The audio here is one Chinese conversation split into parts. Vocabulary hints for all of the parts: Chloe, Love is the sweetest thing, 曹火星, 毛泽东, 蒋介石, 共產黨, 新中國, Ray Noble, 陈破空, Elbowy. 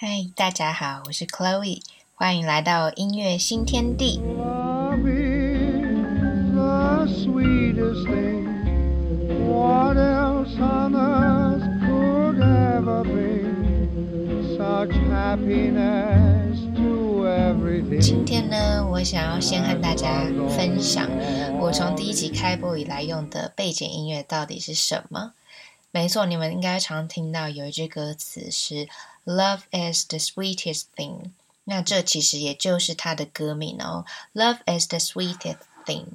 嗨，大家好，我是 Chloe， 欢迎来到音乐新天地。Love is the sweetest thing. What else on earth could ever be? Such happiness to everything. 今天呢，我想要先和大家分享我从第一集开播以来用的背景音乐到底是什么。没错，你们应该常听到有一句歌词是 Love is the sweetest thing， 那这其实也就是它的歌名哦。 Love is the sweetest thing，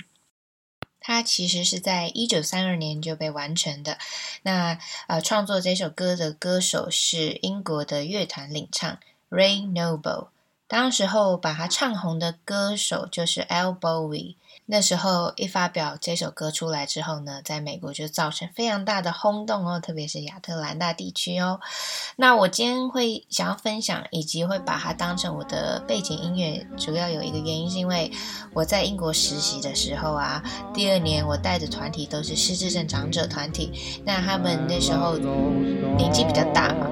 它其实是在1932年就被完成的。那创作这首歌的歌手是英国的乐团领唱 Ray Noble， 当时候把它唱红的歌手就是 Elbowy。那时候一发表这首歌出来之后呢，在美国就造成非常大的轰动哦，特别是亚特兰大地区哦。那我今天会想要分享以及会把它当成我的背景音乐，主要有一个原因是因为我在英国实习的时候啊，第二年我带的团体都是失智症长者团体，那他们那时候年纪比较大嘛，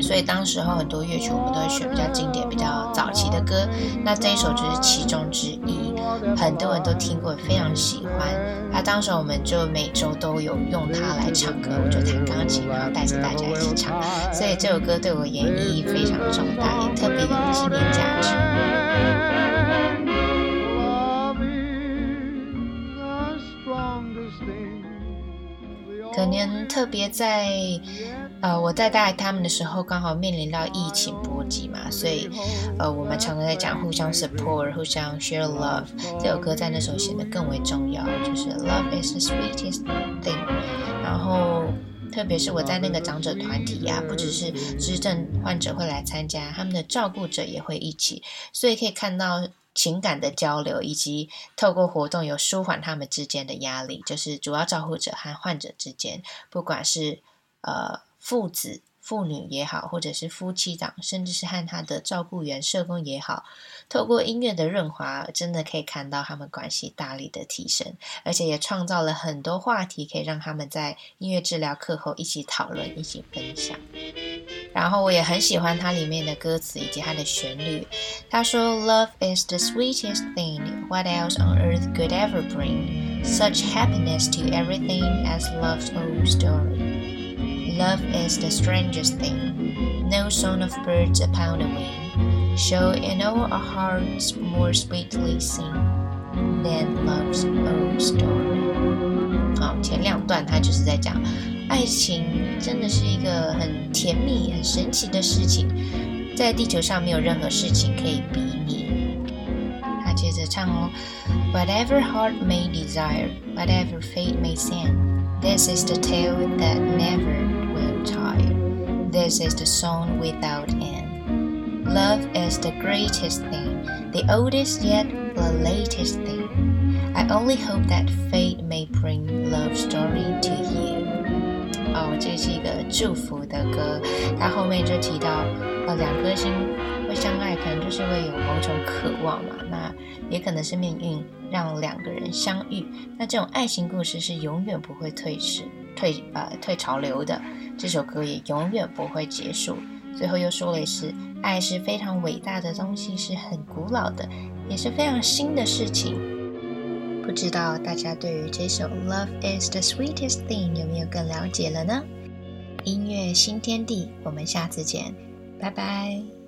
所以当时候很多乐曲我们都会选比较经典比较早期的歌，那这一首就是其中之一，很多人都听过非常喜欢。那当时我们就每周都有用它来唱歌，我就弹钢琴然后带着大家一起唱，所以这首歌对我演绎意义非常重大，也特别有纪念价值。可能特别在我在带他们的时候刚好面临到疫情波及嘛，所以我们常常在讲互相 support 互相 share love， 这首歌在那时候显得更为重要，就是 Love is the sweetest thing。 然后特别是我在那个长者团体啊，不只是失智症患者会来参加，他们的照顾者也会一起，所以可以看到情感的交流，以及透过活动有舒缓他们之间的压力，就是主要照护者和患者之间，不管是父子父女也好，或者是夫妻档，甚至是和他的照顾员社工也好，透过音乐的润滑，真的可以看到他们关系大力的提升，而且也创造了很多话题可以让他们在音乐治疗课后一起讨论一起分享。然后我也很喜欢它里面的歌词以及它的旋律。他说 Love is the sweetest thing, what else on earth could ever bring? Such happiness to everything as love's old story. Love is the strangest thing, no song of birds upon the wing, shall in all our hearts more sweetly sing than love's old story. 好，前两段它就是在讲爱情真的是一个很甜蜜很神奇的事情，在地球上没有任何事情可以比拟。他接着唱哦 Whatever heart may desire, whatever fate may send, This is the tale that never will tire, This is the song without end. Love is the greatest thing, the oldest yet the latest thing. I only hope that fate may bring love story to you.这是一个祝福的歌，他后面就提到两颗心会相爱，可能就是会有某种渴望嘛，那也可能是命运让两个人相遇，那这种爱情故事是永远不会退潮流的，这首歌也永远不会结束。最后又说了一次，爱是非常伟大的东西，是很古老的，也是非常新的事情。不知道大家对于这首 Love is the sweetest thing 有没有更了解了呢？音乐新天地，我们下次见，拜拜。